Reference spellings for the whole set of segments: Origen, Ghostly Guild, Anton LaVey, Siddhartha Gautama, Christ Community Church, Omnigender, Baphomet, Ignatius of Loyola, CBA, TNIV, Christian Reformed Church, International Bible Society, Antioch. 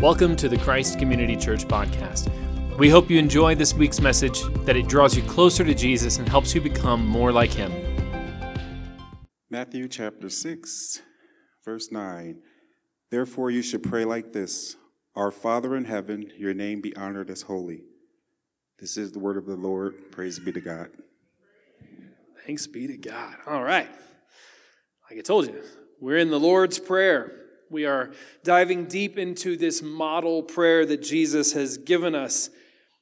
Welcome to the Christ Community Church podcast. We hope you enjoy this week's message, that it draws you closer to Jesus and helps you become more like him. Matthew chapter 6, verse 9. Therefore you should pray like this: Our Father in heaven, your name be honored as holy. This is the word of the Lord. Praise be to God. Thanks be to God. All right. Like I told you, we're in the Lord's Prayer. We are diving deep into this model prayer that Jesus has given us.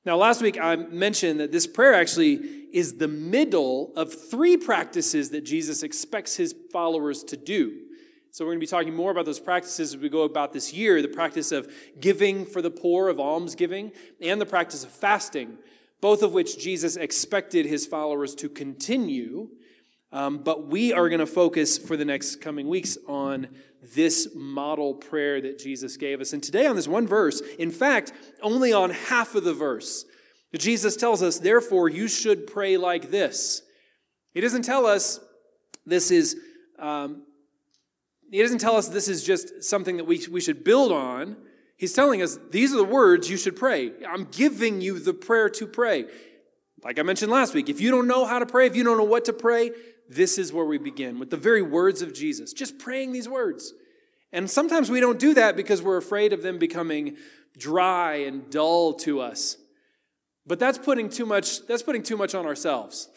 Now, last week I mentioned that this prayer actually is the middle of three practices that Jesus expects his followers to do. So we're going to be talking more about those practices as we go about this year, the practice of giving for the poor, of almsgiving, and the practice of fasting, both of which Jesus expected his followers to continue. But we are going to focus for the next coming weeks on this model prayer that Jesus gave us. And today on this one verse, in fact, only on half of the verse, Jesus tells us, therefore, you should pray like this. He doesn't tell us this is just something that we should build on. He's telling us these are the words you should pray. I'm giving you the prayer to pray. Like I mentioned last week, if you don't know how to pray, if you don't know what to pray, this is where we begin, with the very words of Jesus, just praying these words. And sometimes we don't do that because we're afraid of them becoming dry and dull to us. But that's putting too much on ourselves.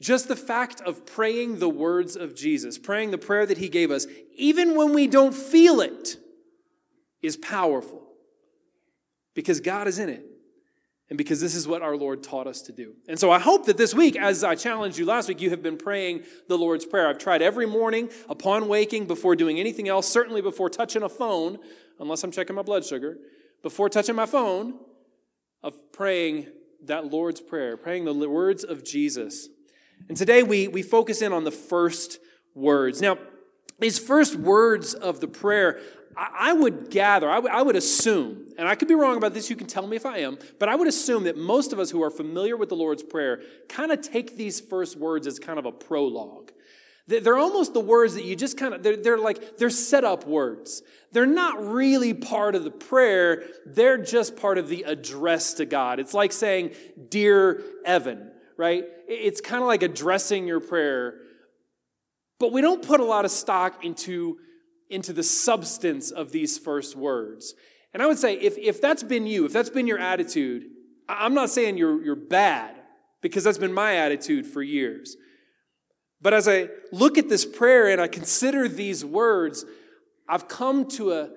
Just the fact of praying the words of Jesus, praying the prayer that he gave us, even when we don't feel it, is powerful. Because God is in it. And because this is what our Lord taught us to do. And so I hope that this week, as I challenged you last week, you have been praying the Lord's Prayer. I've tried every morning, upon waking, before doing anything else, certainly before touching a phone, unless I'm checking my blood sugar, before touching my phone, of praying that Lord's Prayer, praying the words of Jesus. And today we focus in on the first words. Now, these first words of the prayer, I would assume, and I could be wrong about this, you can tell me if I am, but I would assume that most of us who are familiar with the Lord's Prayer kind of take these first words as kind of a prologue. They're almost the words that you just kind of, they're set-up words. They're not really part of the prayer, they're just part of the address to God. It's like saying, Dear Evan, right? It's kind of like addressing your prayer, but we don't put a lot of stock into the substance of these first words. And I would say, if that's been you, if that's been your attitude, I'm not saying you're bad, because that's been my attitude for years. But as I look at this prayer and I consider these words, I've come to a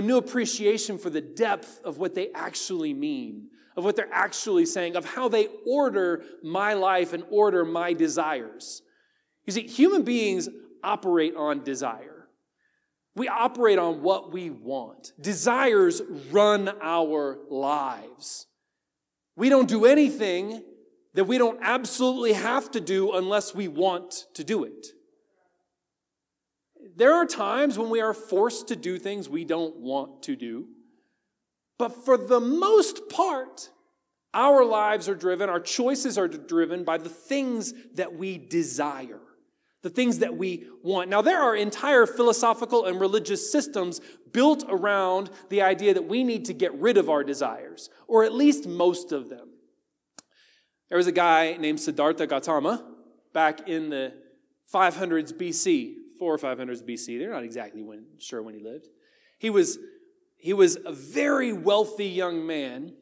new appreciation for the depth of what they actually mean, of what they're actually saying, of how they order my life and order my desires. You see, human beings operate on desire. We operate on what we want. Desires run our lives. We don't do anything that we don't absolutely have to do unless we want to do it. There are times when we are forced to do things we don't want to do. But for the most part, our lives are driven, our choices are driven by the things that we desire. The things that we want. Now, there are entire philosophical and religious systems built around the idea that we need to get rid of our desires, or at least most of them. There was a guy named Siddhartha Gautama back in the 500s BC, 4 or 500s BC. They're not exactly sure when he lived. He was a very wealthy young man,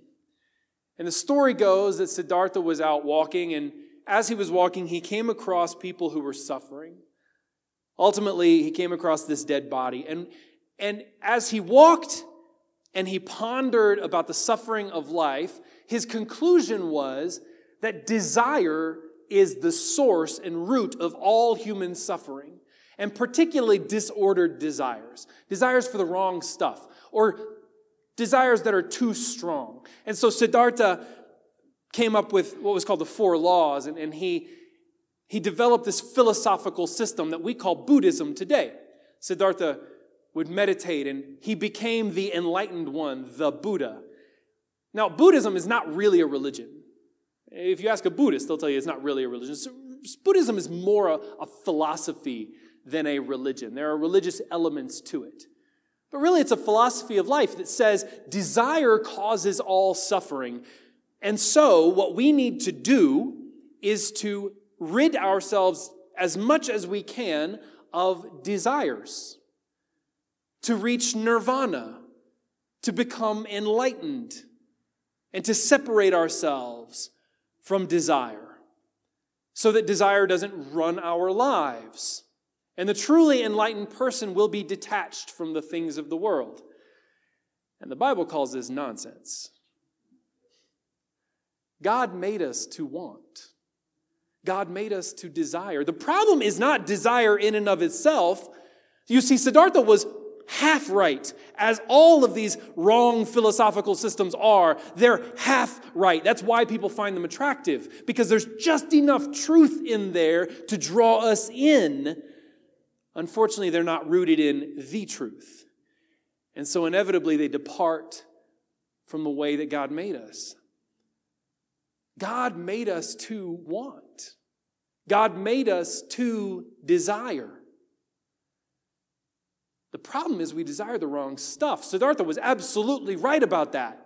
and the story goes that Siddhartha was out walking, and as he was walking, he came across people who were suffering. Ultimately, he came across this dead body. And as he walked and he pondered about the suffering of life, his conclusion was that desire is the source and root of all human suffering, and particularly disordered desires. Desires for the wrong stuff, or desires that are too strong. And so Siddhartha came up with what was called the Four Laws, and he developed this philosophical system that we call Buddhism today. Siddhartha would meditate, and he became the enlightened one, the Buddha. Now, Buddhism is not really a religion. If you ask a Buddhist, they'll tell you it's not really a religion. So Buddhism is more a philosophy than a religion. There are religious elements to it. But really, it's a philosophy of life that says desire causes all suffering. And so what we need to do is to rid ourselves as much as we can of desires, to reach nirvana, to become enlightened, and to separate ourselves from desire so that desire doesn't run our lives. And the truly enlightened person will be detached from the things of the world. And the Bible calls this nonsense. God made us to want. God made us to desire. The problem is not desire in and of itself. You see, Siddhartha was half right, as all of these wrong philosophical systems are. They're half right. That's why people find them attractive, because there's just enough truth in there to draw us in. Unfortunately, they're not rooted in the truth. And so inevitably, they depart from the way that God made us. God made us to want. God made us to desire. The problem is we desire the wrong stuff. Siddhartha was absolutely right about that.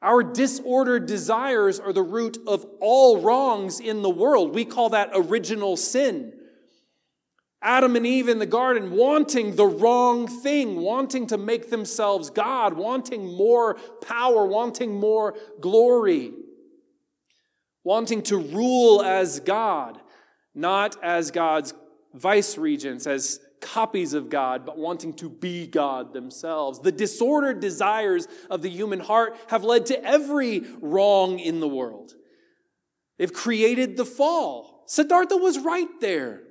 Our disordered desires are the root of all wrongs in the world. We call that original sin. Adam and Eve in the garden wanting the wrong thing, wanting to make themselves God, wanting more power, wanting more glory, wanting to rule as God, not as God's vice-regents, as copies of God, but wanting to be God themselves. The disordered desires of the human heart have led to every wrong in the world. They've created the fall. Siddhartha was right there.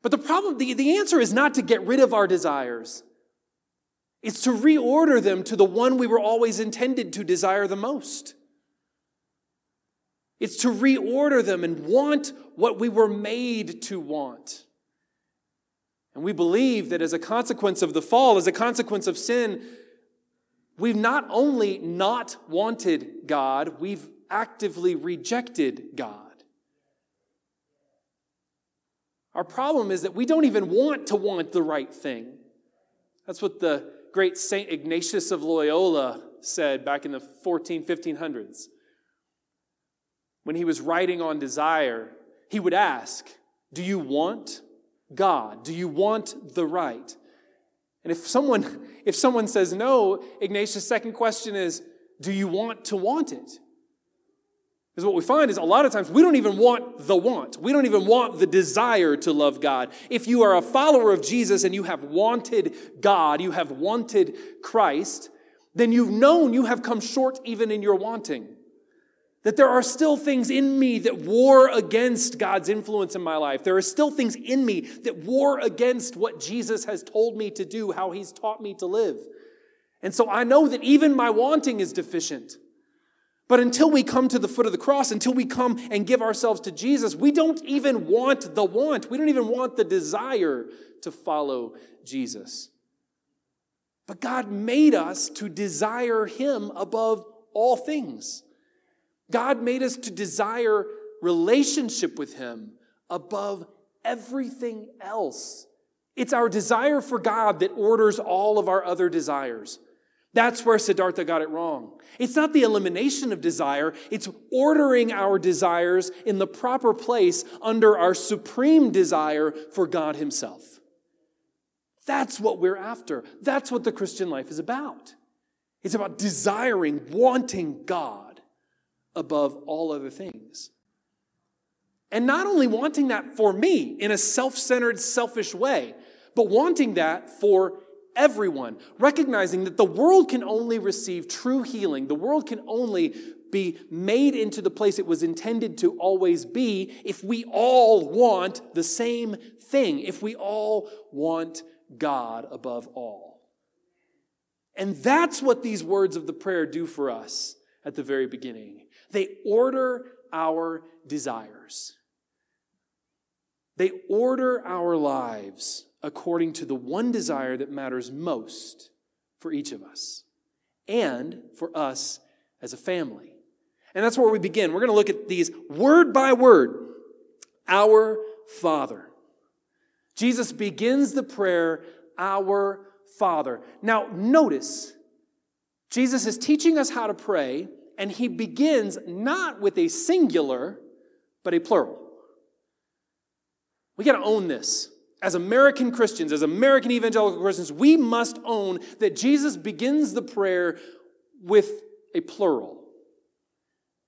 But the problem, the answer is not to get rid of our desires. It's to reorder them to the one we were always intended to desire the most. It's to reorder them and want what we were made to want. And we believe that as a consequence of the fall, as a consequence of sin, we've not only not wanted God, we've actively rejected God. Our problem is that we don't even want to want the right thing. That's what the great Saint Ignatius of Loyola said back in the 1500s. When he was writing on desire, he would ask, do you want God? Do you want the right? And if someone says no, Ignatius' second question is, do you want to want it? Because what we find is a lot of times we don't even want the want. We don't even want the desire to love God. If you are a follower of Jesus and you have wanted God, you have wanted Christ, then you've known you have come short even in your wanting. That there are still things in me that war against God's influence in my life. There are still things in me that war against what Jesus has told me to do, how he's taught me to live. And so I know that even my wanting is deficient. But until we come to the foot of the cross, until we come and give ourselves to Jesus, we don't even want the want. We don't even want the desire to follow Jesus. But God made us to desire him above all things. God made us to desire relationship with him above everything else. It's our desire for God that orders all of our other desires. That's where Siddhartha got it wrong. It's not the elimination of desire. It's ordering our desires in the proper place under our supreme desire for God himself. That's what we're after. That's what the Christian life is about. It's about desiring, wanting God above all other things. And not only wanting that for me in a self-centered, selfish way, but wanting that for everyone, recognizing that the world can only receive true healing. The world can only be made into the place it was intended to always be if we all want the same thing, if we all want God above all. And that's what these words of the prayer do for us at the very beginning. They order our desires. They order our lives according to the one desire that matters most for each of us and for us as a family. And that's where we begin. We're going to look at these word by word. Our Father. Jesus begins the prayer, our Father. Now, notice, Jesus is teaching us how to pray, and he begins not with a singular, but a plural. We got to own this. As American Christians, as American evangelical Christians, we must own that Jesus begins the prayer with a plural.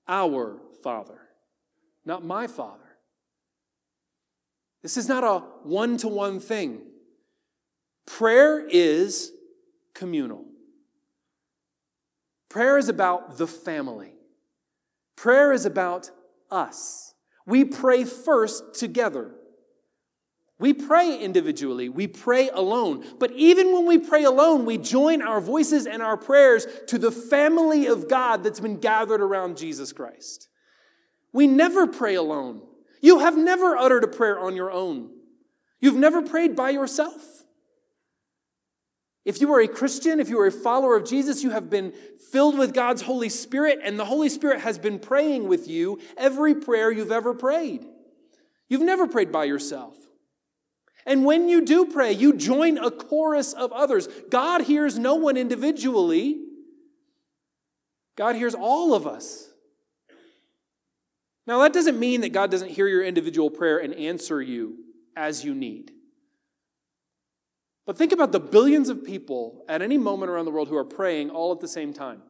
Our Father, not my Father. This is not a one-to-one thing. Prayer is communal. Prayer is about the family. Prayer is about us. We pray first together. We pray individually. We pray alone. But even when we pray alone, we join our voices and our prayers to the family of God that's been gathered around Jesus Christ. We never pray alone. You have never uttered a prayer on your own. You've never prayed by yourself. If you are a Christian, if you are a follower of Jesus, you have been filled with God's Holy Spirit, and the Holy Spirit has been praying with you every prayer you've ever prayed. You've never prayed by yourself. And when you do pray, you join a chorus of others. God hears no one individually. God hears all of us. Now, that doesn't mean that God doesn't hear your individual prayer and answer you as you need. But think about the billions of people at any moment around the world who are praying all at the same time.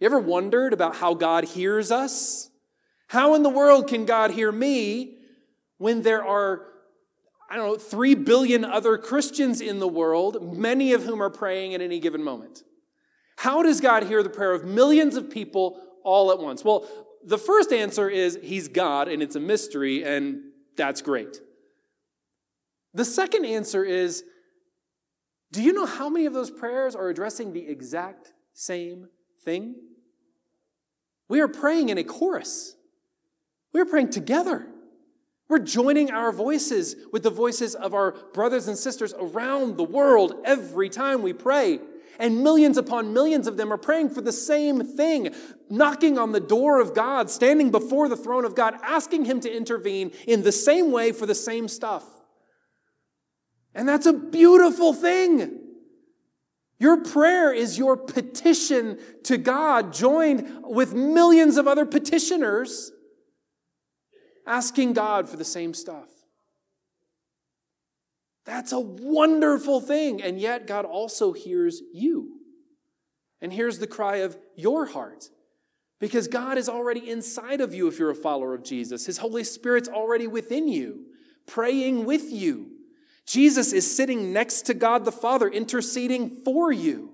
You ever wondered about how God hears us? How in the world can God hear me when there are 3 billion other Christians in the world, many of whom are praying at any given moment? How does God hear the prayer of millions of people all at once? Well, the first answer is he's God and it's a mystery, and that's great. The second answer is, do you know how many of those prayers are addressing the exact same thing? We are praying in a chorus. We are praying together. We're joining our voices with the voices of our brothers and sisters around the world every time we pray. And millions upon millions of them are praying for the same thing, knocking on the door of God, standing before the throne of God, asking him to intervene in the same way for the same stuff. And that's a beautiful thing. Your prayer is your petition to God, joined with millions of other petitioners, asking God for the same stuff. That's a wonderful thing. And yet God also hears you. And hears the cry of your heart. Because God is already inside of you if you're a follower of Jesus. His Holy Spirit's already within you, praying with you. Jesus is sitting next to God the Father, interceding for you.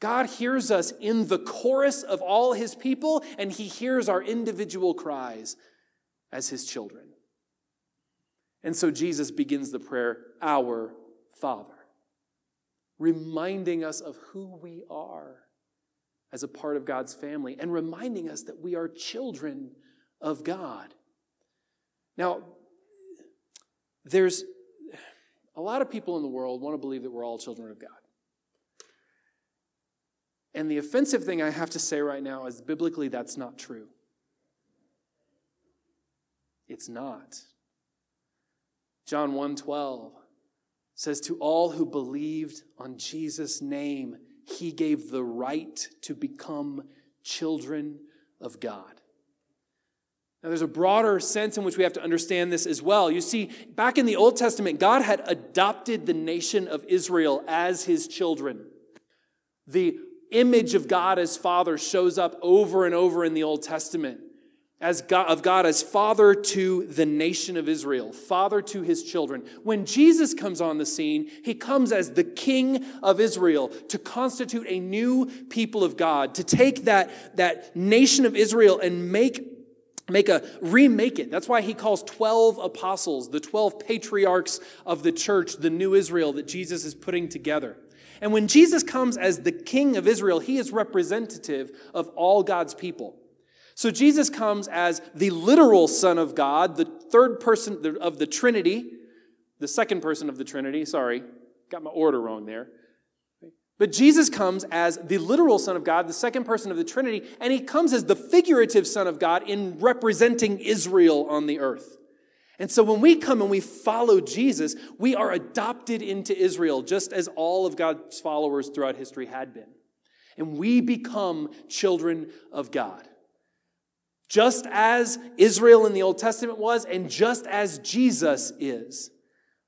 God hears us in the chorus of all his people, and he hears our individual cries as his children. And so Jesus begins the prayer, Our Father, reminding us of who we are as a part of God's family and reminding us that we are children of God. Now, there's a lot of people in the world want to believe that we're all children of God. And the offensive thing I have to say right now is biblically that's not true. It's not. John 1:12 says, to all who believed on Jesus' name, he gave the right to become children of God. Now, there's a broader sense in which we have to understand this as well. You see, back in the Old Testament, God had adopted the nation of Israel as his children. The image of God as Father shows up over and over in the Old Testament. Of God as Father to the nation of Israel, Father to his children. When Jesus comes on the scene, he comes as the King of Israel to constitute a new people of God, to take that nation of Israel and remake it. That's why he calls 12 apostles, the 12 patriarchs of the church, the new Israel that Jesus is putting together. And when Jesus comes as the King of Israel, he is representative of all God's people. So Jesus comes as the literal Son of God, the third person of the Trinity, the second person of the Trinity. Sorry, got my order wrong there. But Jesus comes as the literal Son of God, the second person of the Trinity, and he comes as the figurative Son of God in representing Israel on the earth. And so when we come and we follow Jesus, we are adopted into Israel, just as all of God's followers throughout history had been. And we become children of God. Just as Israel in the Old Testament was, and just as Jesus is,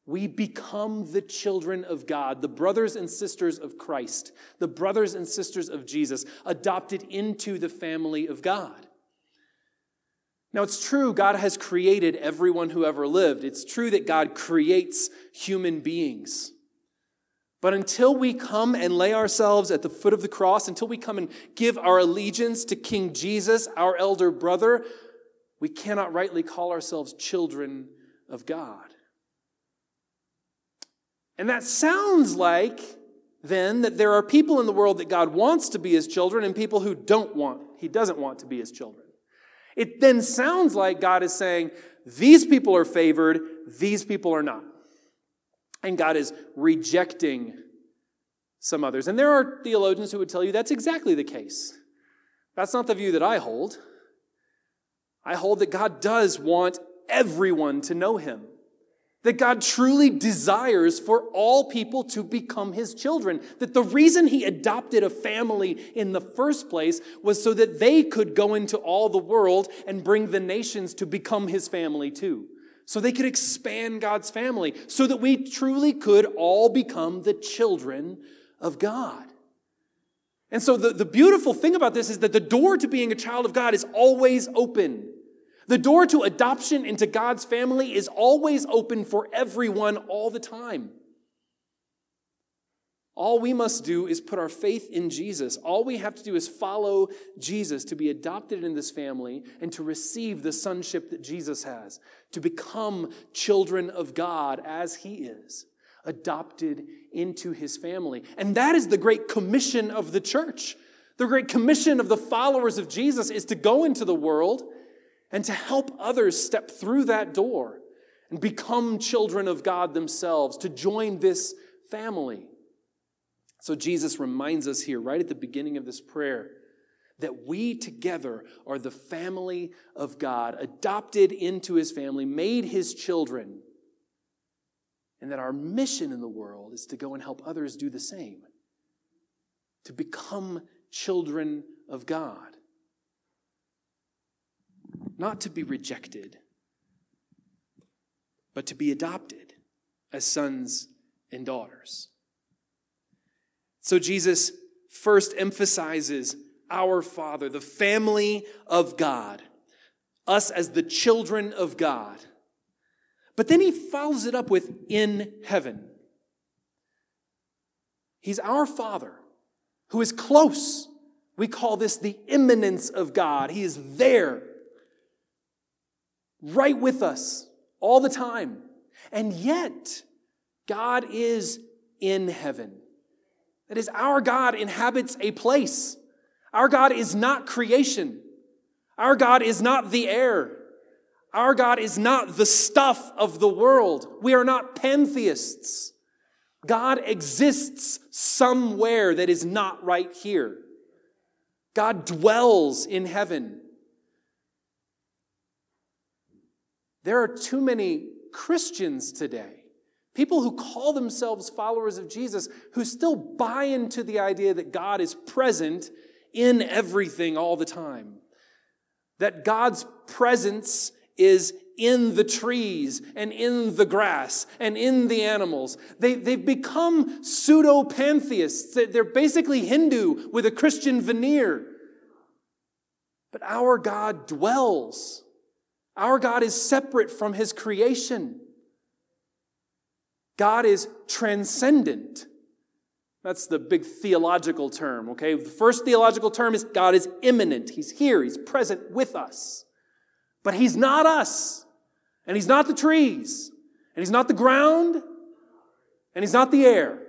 we become the children of God, the brothers and sisters of Christ, the brothers and sisters of Jesus, adopted into the family of God. Now, it's true God has created everyone who ever lived. It's true that God creates human beings. But until we come and lay ourselves at the foot of the cross, until we come and give our allegiance to King Jesus, our elder brother, we cannot rightly call ourselves children of God. And that sounds like, then, that there are people in the world that God wants to be his children and people who he doesn't want to be his children. It then sounds like God is saying, these people are favored, these people are not. And God is rejecting some others. And there are theologians who would tell you that's exactly the case. That's not the view that I hold. I hold that God does want everyone to know him. That God truly desires for all people to become his children. That the reason he adopted a family in the first place was so that they could go into all the world and bring the nations to become his family too. So they could expand God's family. So that we truly could all become the children of God. And so the beautiful thing about this is that the door to being a child of God is always open. The door to adoption into God's family is always open for everyone all the time. All we must do is put our faith in Jesus. All we have to do is follow Jesus to be adopted in this family and to receive the sonship that Jesus has, to become children of God as he is, adopted into his family. And that is the great commission of the church. The great commission of the followers of Jesus is to go into the world and to help others step through that door and become children of God themselves, to join this family. So Jesus reminds us here, right at the beginning of this prayer, that we together are the family of God, adopted into his family, made his children, and that our mission in the world is to go and help others do the same, to become children of God. Not to be rejected, but to be adopted as sons and daughters. So Jesus first emphasizes our Father, the family of God, us as the children of God. But then he follows it up with in heaven. He's our Father who is close. We call this the immanence of God. He is there. Right with us all the time. And yet, God is in heaven. That is, our God inhabits a place. Our God is not creation. Our God is not the air. Our God is not the stuff of the world. We are not pantheists. God exists somewhere that is not right here. God dwells in heaven. There are too many Christians today, people who call themselves followers of Jesus, who still buy into the idea that God is present in everything all the time. That God's presence is in the trees and in the grass and in the animals. They've become pseudo-pantheists. They're basically Hindu with a Christian veneer. But our God dwells. Our God is separate from his creation. God is transcendent. That's the big theological term, okay? The first theological term is God is immanent. He's here. He's present with us. But he's not us. And he's not the trees. And he's not the ground. And he's not the air.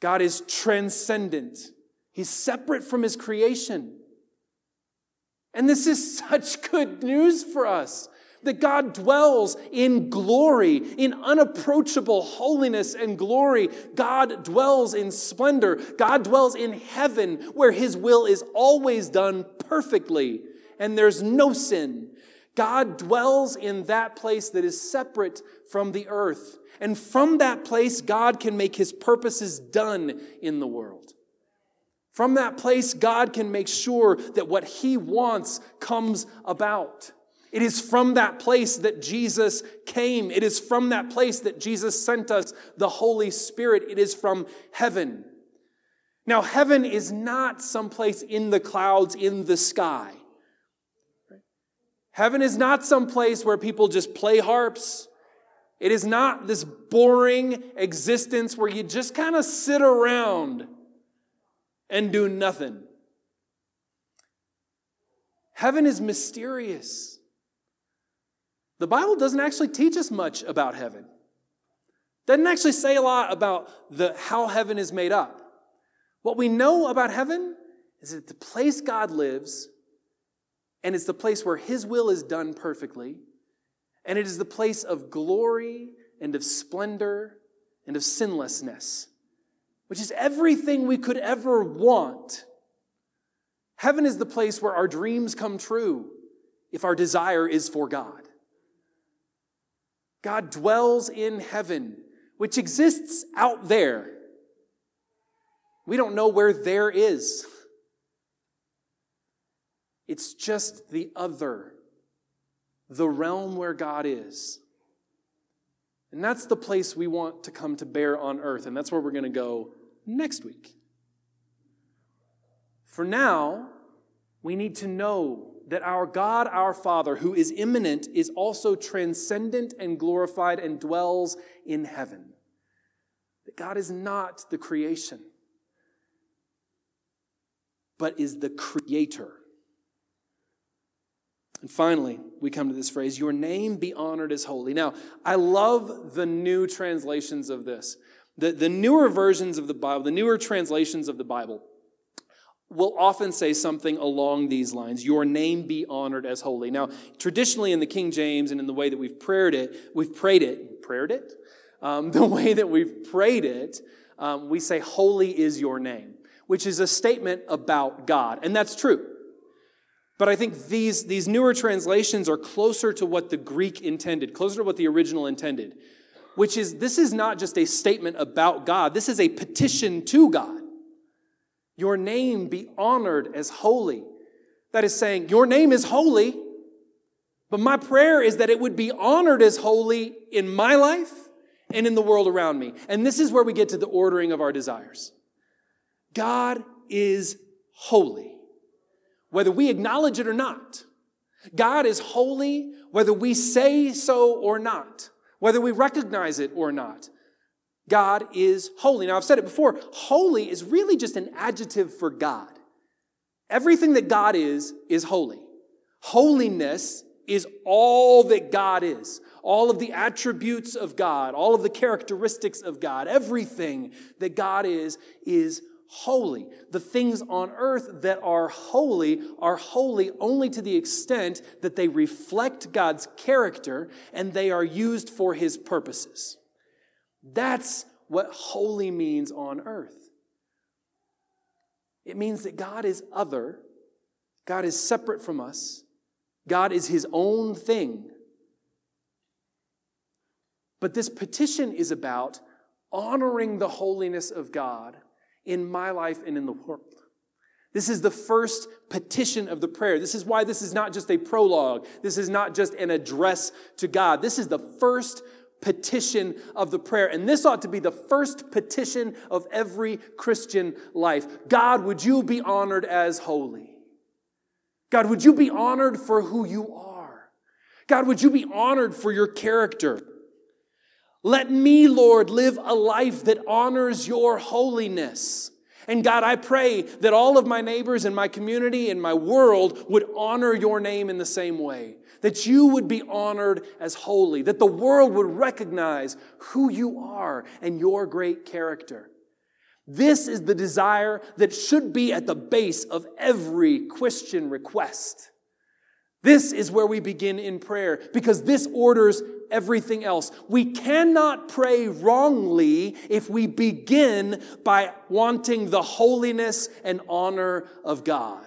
God is transcendent. He's separate from his creation. And this is such good news for us, that God dwells in glory, in unapproachable holiness and glory. God dwells in splendor. God dwells in heaven, where his will is always done perfectly, and there's no sin. God dwells in that place that is separate from the earth. And from that place, God can make his purposes done in the world. From that place, God can make sure that what he wants comes about. It is from that place that Jesus came. It is from that place that Jesus sent us the Holy Spirit. It is from heaven. Now, heaven is not someplace in the clouds, in the sky. Heaven is not someplace where people just play harps. It is not this boring existence where you just kind of sit around and do nothing. Heaven is mysterious. The Bible doesn't actually teach us much about heaven. Doesn't actually say a lot about how heaven is made up. What we know about heaven is that the place God lives, and it's the place where his will is done perfectly, and it is the place of glory and of splendor and of sinlessness, which is everything we could ever want. Heaven is the place where our dreams come true if our desire is for God. God dwells in heaven, which exists out there. We don't know where there is. It's just the other, the realm where God is. And that's the place we want to come to bear on earth, and that's where we're going to go next week. For now, we need to know that our God, our Father, who is immanent, is also transcendent and glorified and dwells in heaven. That God is not the creation, but is the creator. And finally, we come to this phrase, your name be honored as holy. Now, I love the new translations of this. The newer versions of the Bible, the newer translations of the Bible will often say something along these lines, your name be honored as holy. Now, traditionally in the King James and in the way that we've prayed it, we say, holy is your name, which is a statement about God. And that's true. But I think these newer translations are closer to what the Greek intended, closer to what the original intended, which is this is not just a statement about God. This is a petition to God. Your name be honored as holy. That is saying, your name is holy, but my prayer is that it would be honored as holy in my life and in the world around me. And this is where we get to the ordering of our desires. God is holy, whether we acknowledge it or not. God is holy, whether we say so or not, whether we recognize it or not. God is holy. Now, I've said it before, holy is really just an adjective for God. Everything that God is holy. Holiness is all that God is. All of the attributes of God, all of the characteristics of God, everything that God is holy. The things on earth that are holy only to the extent that they reflect God's character and they are used for his purposes. That's what holy means on earth. It means that God is other. God is separate from us. God is his own thing. But this petition is about honoring the holiness of God in my life and in the world. This is the first petition of the prayer. This is why this is not just a prologue. This is not just an address to God. This is the first petition of the prayer. And this ought to be the first petition of every Christian life. God, would you be honored as holy? God, would you be honored for who you are? God, would you be honored for your character? Let me, Lord, live a life that honors your holiness. And God, I pray that all of my neighbors and my community and my world would honor your name in the same way. That you would be honored as holy. That the world would recognize who you are and your great character. This is the desire that should be at the base of every Christian request. This is where we begin in prayer because this orders everything else. We cannot pray wrongly if we begin by wanting the holiness and honor of God.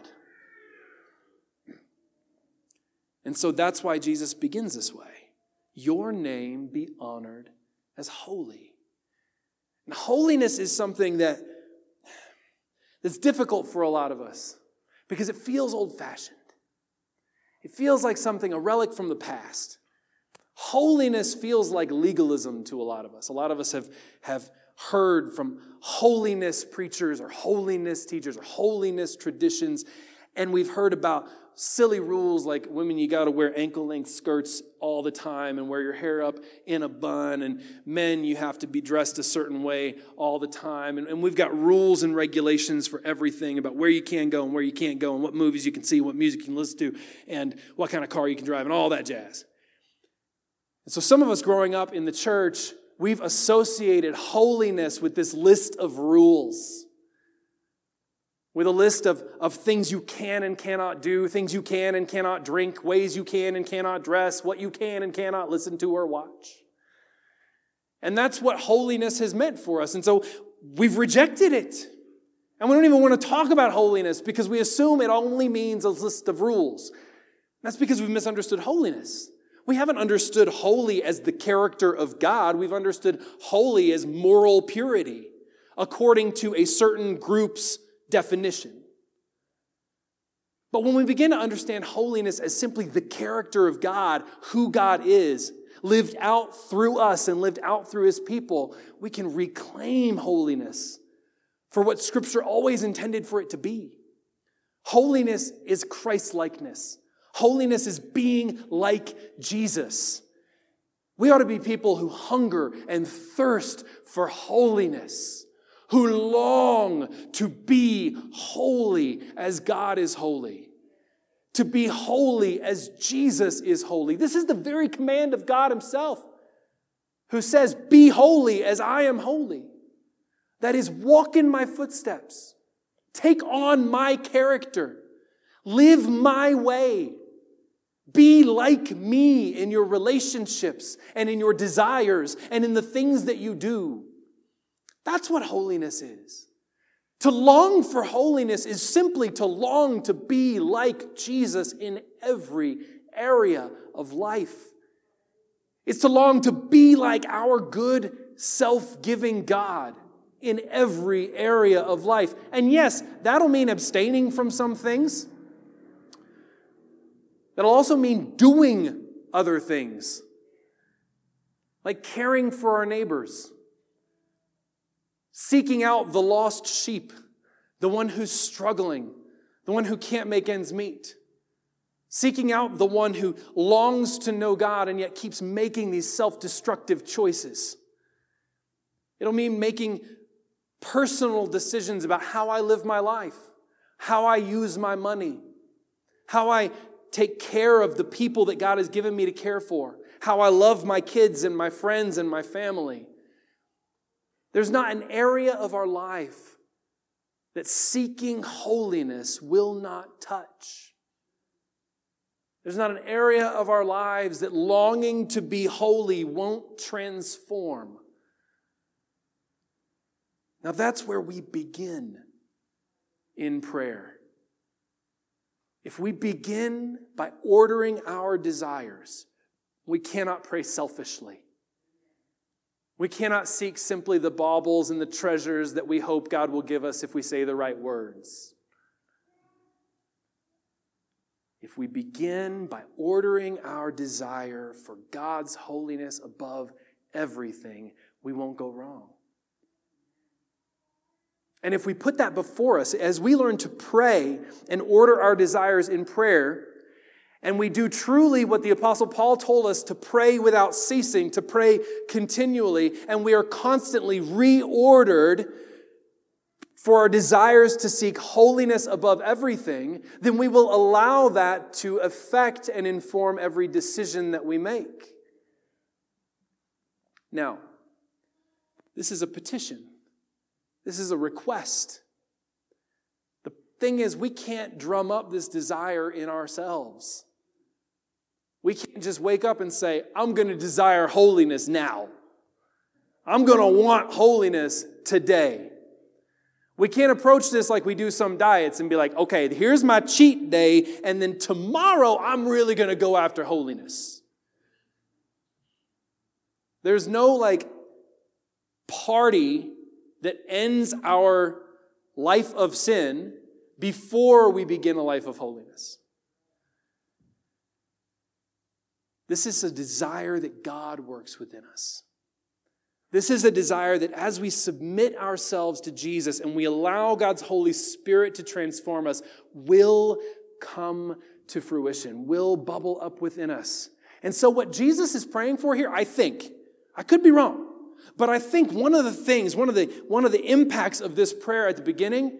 And so that's why Jesus begins this way. Your name be honored as holy. And holiness is something that's difficult for a lot of us because it feels old-fashioned. It feels like something, a relic from the past. Holiness feels like legalism to a lot of us. A lot of us have heard from holiness preachers or holiness teachers or holiness traditions, and we've heard about silly rules like, women, you got to wear ankle-length skirts all the time and wear your hair up in a bun, and men, you have to be dressed a certain way all the time. And we've got rules and regulations for everything about where you can go and where you can't go and what movies you can see, what music you can listen to, and what kind of car you can drive and all that jazz. And so some of us growing up in the church, we've associated holiness with this list of rules, with a list of things you can and cannot do, things you can and cannot drink, ways you can and cannot dress, what you can and cannot listen to or watch. And that's what holiness has meant for us. And so we've rejected it. And we don't even want to talk about holiness because we assume it only means a list of rules. That's because we've misunderstood holiness. We haven't understood holy as the character of God. We've understood holy as moral purity according to a certain group's definition. But when we begin to understand holiness as simply the character of God, who God is, lived out through us and lived out through his people, we can reclaim holiness for what Scripture always intended for it to be. Holiness is Christ-likeness. Holiness is being like Jesus. We ought to be people who hunger and thirst for holiness, who long to be holy as God is holy, to be holy as Jesus is holy. This is the very command of God himself, who says, be holy as I am holy. That is, walk in my footsteps. Take on my character. Live my way. Be like me in your relationships and in your desires and in the things that you do. That's what holiness is. To long for holiness is simply to long to be like Jesus in every area of life. It's to long to be like our good, self-giving God in every area of life. And yes, that'll mean abstaining from some things. That'll also mean doing other things, like caring for our neighbors, seeking out the lost sheep, the one who's struggling, the one who can't make ends meet. Seeking out the one who longs to know God and yet keeps making these self-destructive choices. It'll mean making personal decisions about how I live my life, how I use my money, how I take care of the people that God has given me to care for, how I love my kids and my friends and my family. There's not an area of our life that seeking holiness will not touch. There's not an area of our lives that longing to be holy won't transform. Now that's where we begin in prayer. If we begin by ordering our desires, we cannot pray selfishly. We cannot seek simply the baubles and the treasures that we hope God will give us if we say the right words. If we begin by ordering our desire for God's holiness above everything, we won't go wrong. And if we put that before us, as we learn to pray and order our desires in prayer, and we do truly what the Apostle Paul told us, to pray without ceasing, to pray continually, and we are constantly reordered for our desires to seek holiness above everything, then we will allow that to affect and inform every decision that we make. Now, this is a petition. This is a request. The thing is, we can't drum up this desire in ourselves. We can't just wake up and say, I'm going to desire holiness now. I'm going to want holiness today. We can't approach this like we do some diets and be like, okay, here's my cheat day, and then tomorrow I'm really going to go after holiness. There's no like party that ends our life of sin before we begin a life of holiness. This is a desire that God works within us. This is a desire that as we submit ourselves to Jesus and we allow God's Holy Spirit to transform us, will come to fruition, will bubble up within us. And so what Jesus is praying for here, I think, I could be wrong, but I think one of the things, one of the impacts of this prayer at the beginning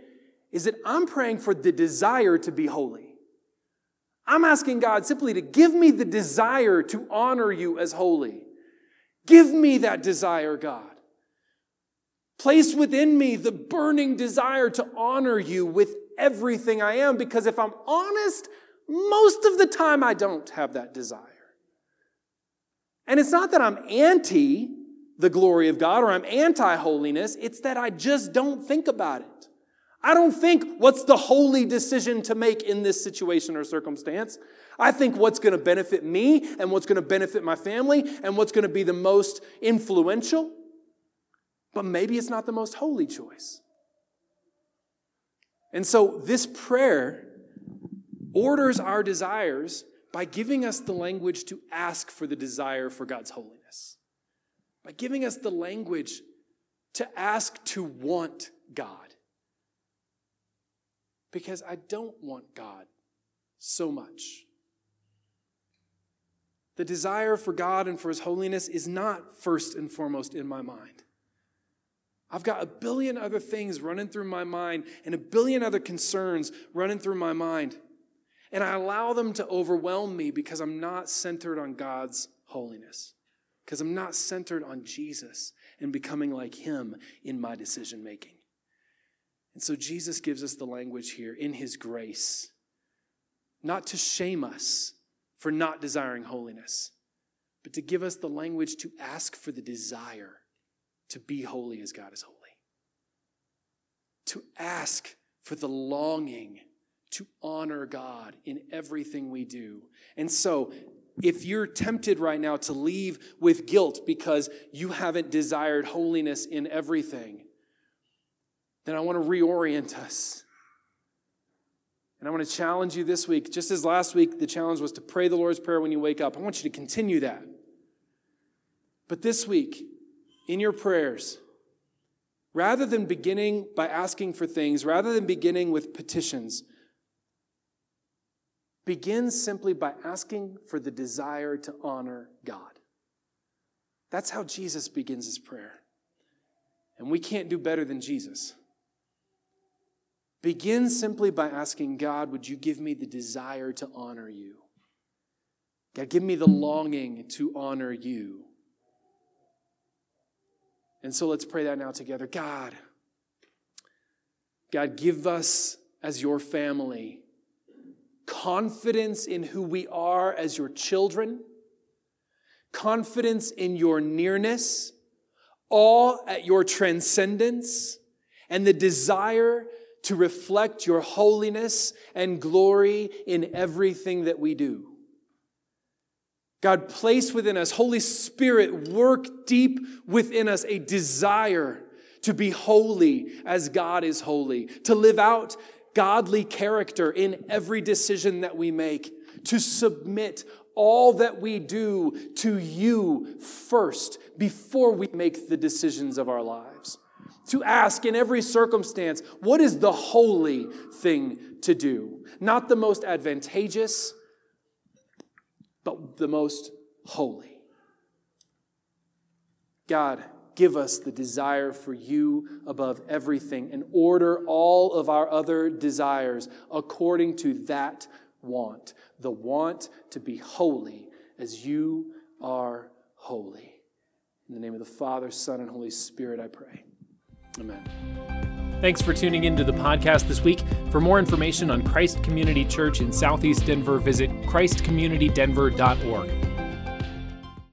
is that I'm praying for the desire to be holy. I'm asking God simply to give me the desire to honor you as holy. Give me that desire, God. Place within me the burning desire to honor you with everything I am, because if I'm honest, most of the time I don't have that desire. And it's not that I'm anti the glory of God or I'm anti-holiness. It's that I just don't think about it. I don't think what's the holy decision to make in this situation or circumstance. I think what's going to benefit me and what's going to benefit my family and what's going to be the most influential. But maybe it's not the most holy choice. And so this prayer orders our desires by giving us the language to ask for the desire for God's holiness. By giving us the language to ask to want God. Because I don't want God so much. The desire for God and for His holiness is not first and foremost in my mind. I've got a billion other things running through my mind and a billion other concerns running through my mind. And I allow them to overwhelm me because I'm not centered on God's holiness. Because I'm not centered on Jesus and becoming like Him in my decision making. And so Jesus gives us the language here in His grace, not to shame us for not desiring holiness, but to give us the language to ask for the desire to be holy as God is holy. To ask for the longing to honor God in everything we do. And so if you're tempted right now to leave with guilt because you haven't desired holiness in everything, then I want to reorient us. And I want to challenge you this week, just as last week the challenge was to pray the Lord's Prayer when you wake up. I want you to continue that. But this week, in your prayers, rather than beginning by asking for things, rather than beginning with petitions, begin simply by asking for the desire to honor God. That's how Jesus begins His prayer. And we can't do better than Jesus. Begin simply by asking, God, would you give me the desire to honor you? God, give me the longing to honor you. And so let's pray that now together. God, give us as your family confidence in who we are as your children, confidence in your nearness, awe at your transcendence, and the desire to reflect your holiness and glory in everything that we do. God, place within us, Holy Spirit, work deep within us a desire to be holy as God is holy, to live out godly character in every decision that we make, to submit all that we do to you first before we make the decisions of our lives. To ask in every circumstance, what is the holy thing to do? Not the most advantageous, but the most holy. God, give us the desire for you above everything and order all of our other desires according to that want, the want to be holy as you are holy. In the name of the Father, Son, and Holy Spirit, I pray. Amen. Thanks for tuning into the podcast this week. For more information on Christ Community Church in Southeast Denver, visit christcommunitydenver.org.